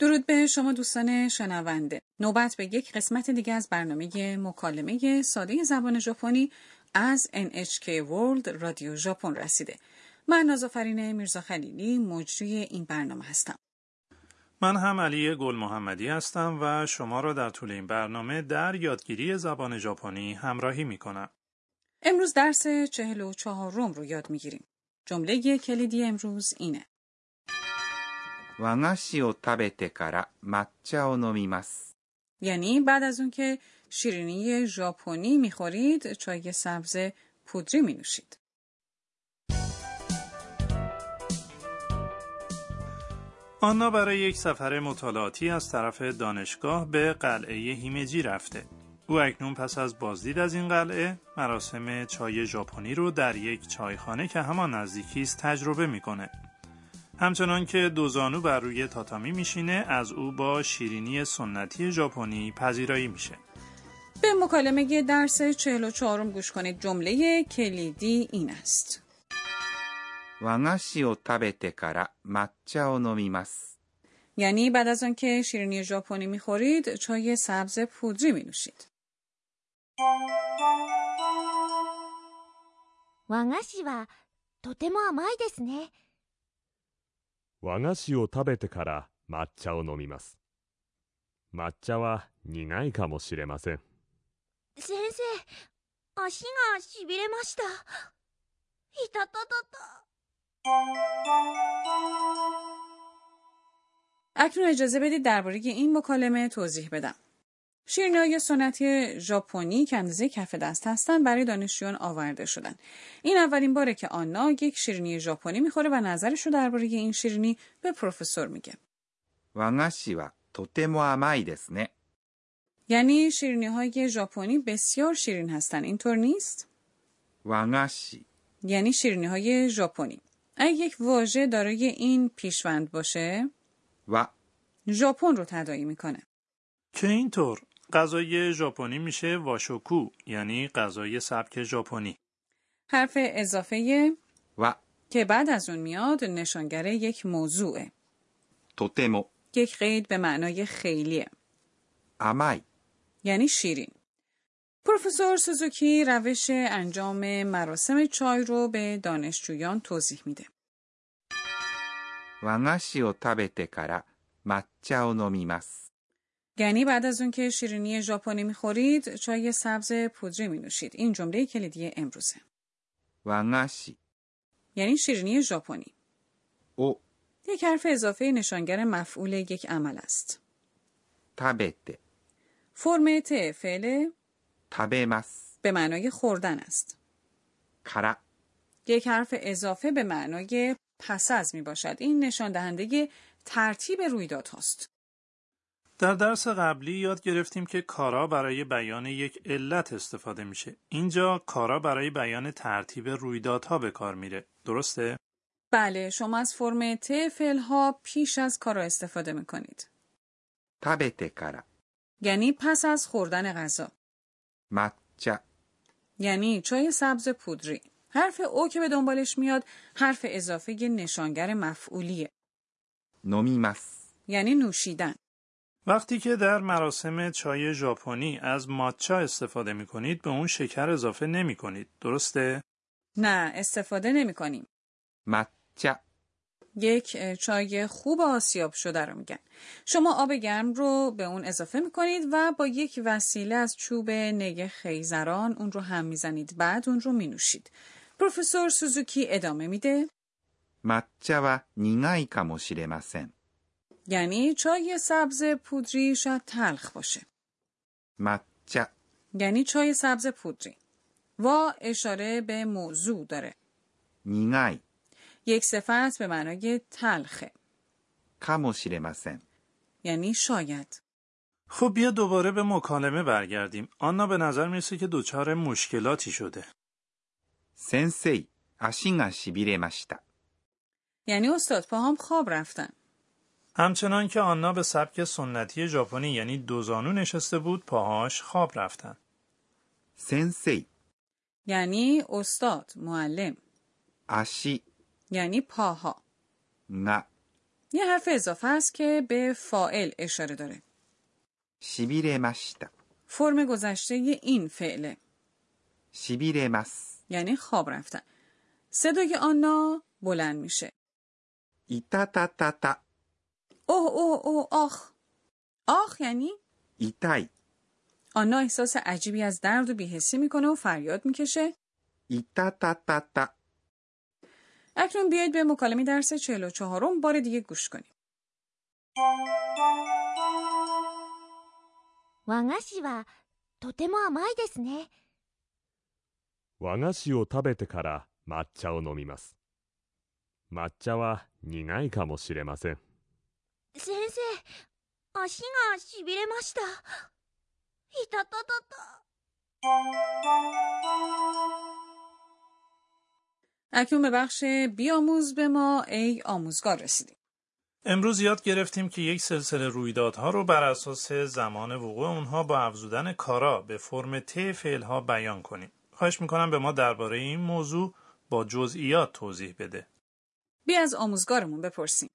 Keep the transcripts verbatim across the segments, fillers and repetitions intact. درود به شما دوستان شنونده. نوبت به یک قسمت دیگه از برنامه مکالمه ساده زبان ژاپنی از ان اچ کی World رادیو ژاپن رسیده. من نازافرین مرزا خلیلی مجری این برنامه هستم. من هم علیه گل محمدی هستم و شما را در طول این برنامه در یادگیری زبان ژاپنی همراهی می‌کنم. امروز درس چهل و چهار رو یاد می‌گیریم. جمله کلیدی امروز اینه: وگشی رو تابته کارا ماتچا رو نمیماس. یعنی بعد از اون که شیرینی ژاپنی می‌خورید، چای سبز پودری می‌نوشید. آنا برای یک سفر مطالعاتی از طرف دانشگاه به قلعه هیمجی رفته. او اکنون پس از بازدید از این قلعه مراسم چای ژاپنی رو در یک چایخانه که همان نزدیکی است تجربه می‌کنه. همچنان که دو زانو بر روی تاتامی میشینه، از او با شیرینی سنتی ژاپنی پذیرایی میشه. به مکالمه درس چهل و چهار گوش کنید. جمله کلیدی این است: وگشی رو تابته کارا ماتچا رو نمیماس. یعنی بعد از آن که شیرینی ژاپنی میخورید، چای سبز پودری مینوشید. وگشی وا توتمو امای دسو نه. وگشی رو تابته کارا ماتچا رو نمیماس. ماتچا وا نیگای کاموشیرماسن. سنسه، آشی گا شیبیرماشیتا. ایتاتاتاتا. اکنون اجازه بدید درباره این مکالمه توضیح بدم. شیرینی‌های سنتی ژاپنی که اندازه کف دست هستند برای دانشجویان آورده شدند. این اولین باره که آنا یک شیرینی ژاپنی میخوره و نظرش رو درباره این شیرینی به پروفسور میگه. وگشی وا توتمو امای دسو نه. یعنی شیرینی‌های ژاپنی بسیار شیرین هستند، اینطور نیست؟ وگشی یعنی شیرینی‌های ژاپنی. اگه یک واژه دارای این پیشوند باشه و ژاپن رو تداعی میکنه، که اینطور غذای ژاپنی میشه واشوکو، یعنی غذای سبک ژاپنی. حرف اضافه و که بعد از اون میاد نشانگر یک موضوعه. توتمو یک قید به معنای خیلیه. امای یعنی شیرین. پروفسور سوزوکی روش انجام مراسم چای رو به دانشجویان توضیح میده. وگشی رو تابته کارا ماتچا رو نمیماس. یعنی بعد از اون که شیرینی ژاپنی میخورید، چای سبز پودری مینوشید. این جمله کلیدی امروزه. وگشی یعنی شیرینی ژاپنی. او یک حرف اضافه نشانگر مفعول یک عمل است. تابته فرم ت فعل تابهماس به معنای خوردن است. کارا یک حرف اضافه به معنای پس از می باشد. این نشان دهنده ترتیب رویدادهاست. در درس قبلی یاد گرفتیم که کارا برای بیان یک علت استفاده میشه. اینجا کارا برای بیان ترتیب رویدادها به کار میره. درسته؟ بله، شما از فرم ت فعل‌ها پیش از کارا استفاده میکنید. تابته کارا یعنی پس از خوردن غذا. ماتچا یعنی چای سبز پودری. حرف او که به دنبالش میاد حرف اضافه نشانگر مفعولیه. نومیماس یعنی نوشیدن. وقتی که در مراسم چای ژاپنی از ماتچا استفاده میکنید، به اون شکر اضافه نمیکنید، درسته؟ نه، استفاده نمیکنیم. ماتچا یک چای خوب آسیاب شده رو میگن. شما آب گرم رو به اون اضافه میکنید و با یک وسیله از چوب نگه خیزران اون رو هم میزنید، بعد اون رو مینوشید. پروفسور سوزوکی ادامه میده: ماتچا وا نیگای کاموشیرماسن. یعنی چای سبز پودری شاید تلخ باشه. ماتچا یعنی چای سبز پودری. وا اشاره به موضوع داره. نیگای یک صفت به معنای تلخه. کاموشیرماسن یعنی شاید. خب بیا دوباره به مکالمه برگردیم. آنا به نظر میرسه که دوچار مشکلاتی شده. سنسei آشی گا شیبیرماشیتا. یعنی استاد پاهام خواب رفتن. همچنان که آنا به سبک سنتی ژاپنی یعنی دو زانو نشسته بود، پاهاش خواب رفتن. سنسei یعنی استاد، معلم. آشی یعنی پاها. نه یه حرف اضافه است که به فاعل اشاره داره. شیبیرماشیتا فرم گذشته این فعله. شیبیرمس یعنی خواب رفتن. صدای آنا بلند میشه. ایتا تا تا تا. اوه اوه اوه آخ. آخ یعنی ایتای. آنا احساس عجیبی از درد و بی‌حسی میکنه و فریاد میکشه. ایتا تا تا تا. اکنون بیایید به مکالمه درس چهل و چهارم بار دیگه گوش کنیم. وگشی وا توتمو آمای دسو نه. وگشی او تابته کارا ماتچا او نومیماس. ماتچا وا نیگای کاموشیرماسن. سنسه، آشی گا شیبیرماشیتا. ایتاتاتاتا. اکنون به بخش بیاموز به ما ای آموزگار رسیدیم. امروز یاد گرفتیم که یک سلسله رویدادها رو بر اساس زمان وقوع اونها با افزودن کارا به فرم ت فعلها بیان کنیم. خواهش میکنم به ما درباره این موضوع با جزئیات توضیح بده. بیا از آموزگارمون بپرسیم.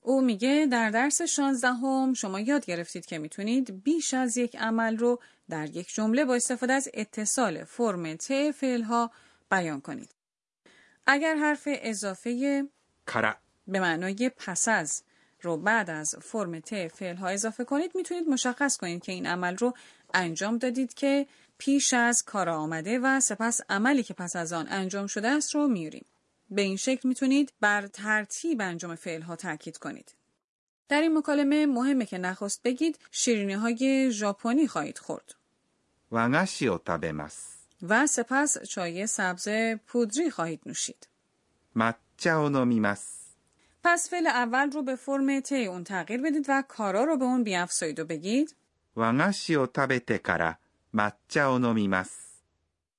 او میگه در درس شانزدهم شما یاد گرفتید که میتونید بیش از یک عمل رو در یک جمله با استفاده از اتصال فرم ت فعلها بیان کنید. اگر حرف اضافه کارا به معنای پس از رو بعد از فرم ت فعلها اضافه کنید، میتونید مشخص کنید که این عمل رو انجام دادید که پیش از کارا آمده و سپس عملی که پس از آن انجام شده است رو میاریم. به این شکل میتونید بر ترتیب انجام فعلها تاکید کنید. در این مکالمه مهمه که نخست بگید شیرینی‌های ژاپنی خواهید خورد. وگشی او تابهماس و سپس چای سبز پودری خواهید نوشید. ماتچا او نومیماس. پس فعل اول رو به فرم ت اون تغییر بدید و کارا رو به اون بیافزایید و بگید وگشی او تابته کارا ماتچا او نومیماس.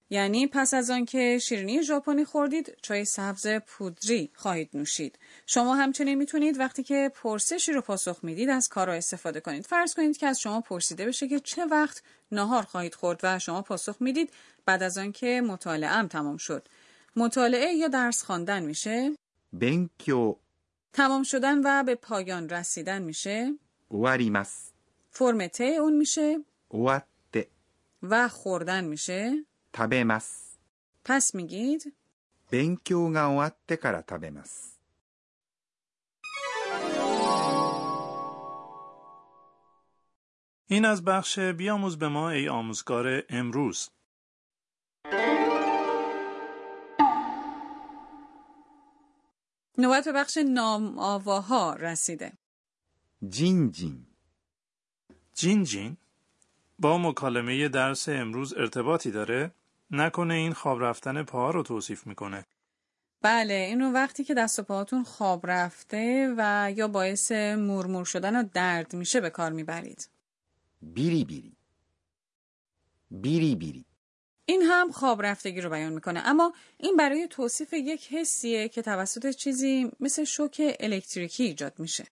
یعنی پس از آن که شیرینی ژاپنی خوردید، چای سبز پودری خواهید نوشید. شما همچنین میتونید وقتی که پرسشی رو پاسخ میدید از کارا استفاده کنید. فرض کنید که از شما پرسیده بشه که چه وقت ناهار خواهید خورد و شما پاسخ میدید بعد از آن که مطالعه‌ام تمام شد. مطالعه یا درس خواندن میشه بنکیو. تمام شدن و به پایان رسیدن میشه اواریماس. فرم ت اون میشه اواته و خوردن میشه تابهماس. پس میگید بنکیو گا اواته کارا تابهماس. این از بخش بیاموز به ما ای آموزگار امروز. نوبت به بخش نام آواها رسیده. جین جین. جین جین با مکالمه درس امروز ارتباطی داره؟ نکنه این خواب رفتن پاها رو توصیف میکنه. بله، اینو وقتی که دست و پاهاتون خواب رفته و یا باعث مورمور شدن و درد میشه به کار میبرید. بیری بیری. بیری بیری. این هم خواب رفتگی رو بیان میکنه، اما این برای توصیف یک حسیه که توسط چیزی مثل شوک الکتریکی ایجاد میشه.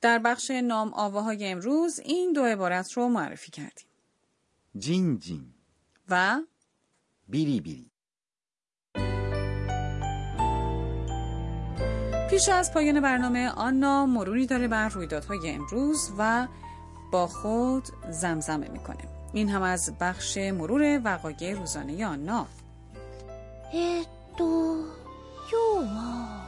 در بخش نام آواهای امروز این دو عبارت رو معرفی کردیم. جین جین و بیری بیری. پیش از پایان برنامه آنا مروری داره بر رویدادهای امروز و با خود زمزمه میکنه. این هم از بخش مرور وقایع روزانه آنا. اتو یوما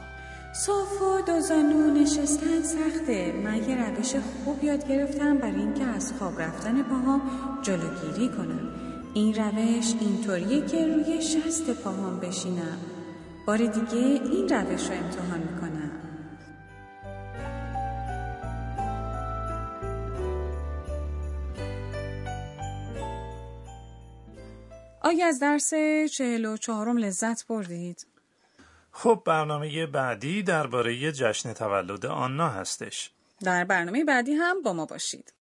صاف و دوزانو نشستن سخته. من یه روش خوب یاد گرفتم برای اینکه از خواب رفتن پاهام جلوگیری کنم. این روش اینطوریه که روی شست پاهام بشینم. بار دیگه این روش رو امتحان میکنم. آیا از درس چهل و چهارم لذت بردید؟ خب برنامه بعدی درباره جشن تولد آنا هستش. در برنامه بعدی هم با ما باشید.